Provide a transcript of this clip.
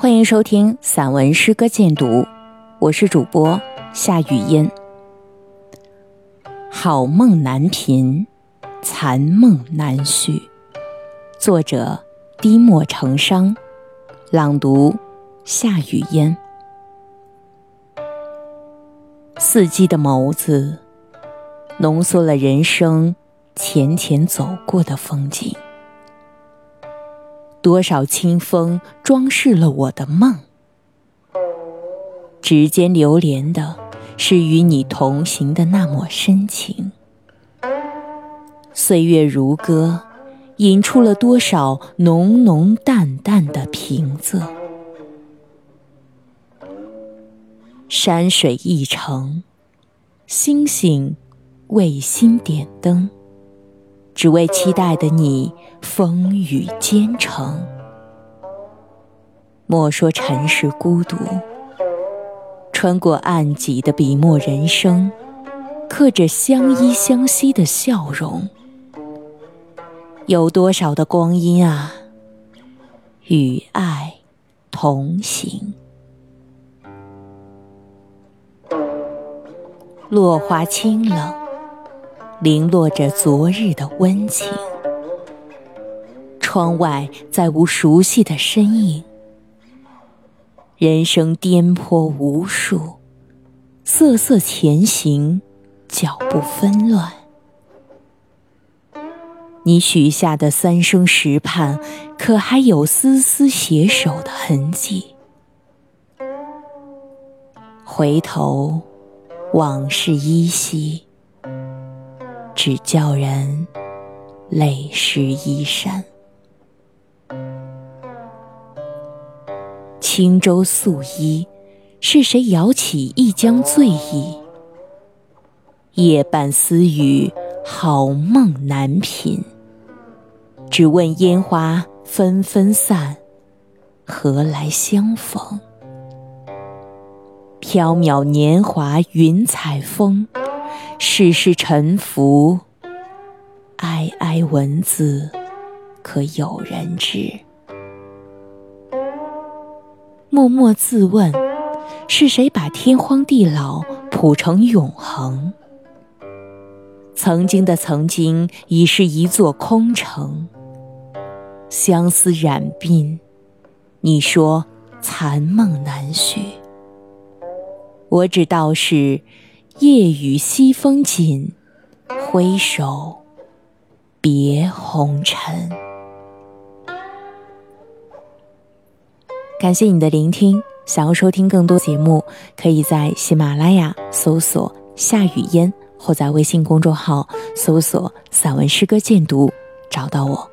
欢迎收听散文诗歌鉴读，我是主播夏雨嫣。好梦难频，残梦难续。作者滴墨成殇，朗读夏雨嫣。四季的眸子浓缩了人生浅浅走过的风景，多少清风装饰了我的梦，指尖流连的是与你同行的那抹深情。岁月如歌，引出了多少浓浓淡淡的平仄。山水一程，星星为心点灯，只为期待的你风雨兼程。莫说尘世孤独，穿过暗寂的笔墨人生，刻着相依相惜的笑容。有多少的光阴啊，与爱同行。落花清冷，零落着昨日的温情，窗外再无熟悉的身影。人生颠簸无数，瑟瑟前行，脚步纷乱。你许下的三生石畔，可还有丝丝携手的痕迹？回头，往事依稀，只叫人泪湿衣衫。轻舟素衣，是谁摇起一江醉意？夜半私语，好梦难频。只问烟花纷纷散，何来相逢？缥缈年华云彩风，世事沉浮，哀哀文字可有人知？默默自问，是谁把天荒地老谱成永恒？曾经的曾经已是一座空城，相思染鬓，你说残梦难续，我只道是夜雨西风紧，挥手别红尘。感谢你的聆听，想要收听更多节目，可以在喜马拉雅搜索夏雨嫣，或在微信公众号搜索散文诗歌鉴读找到我。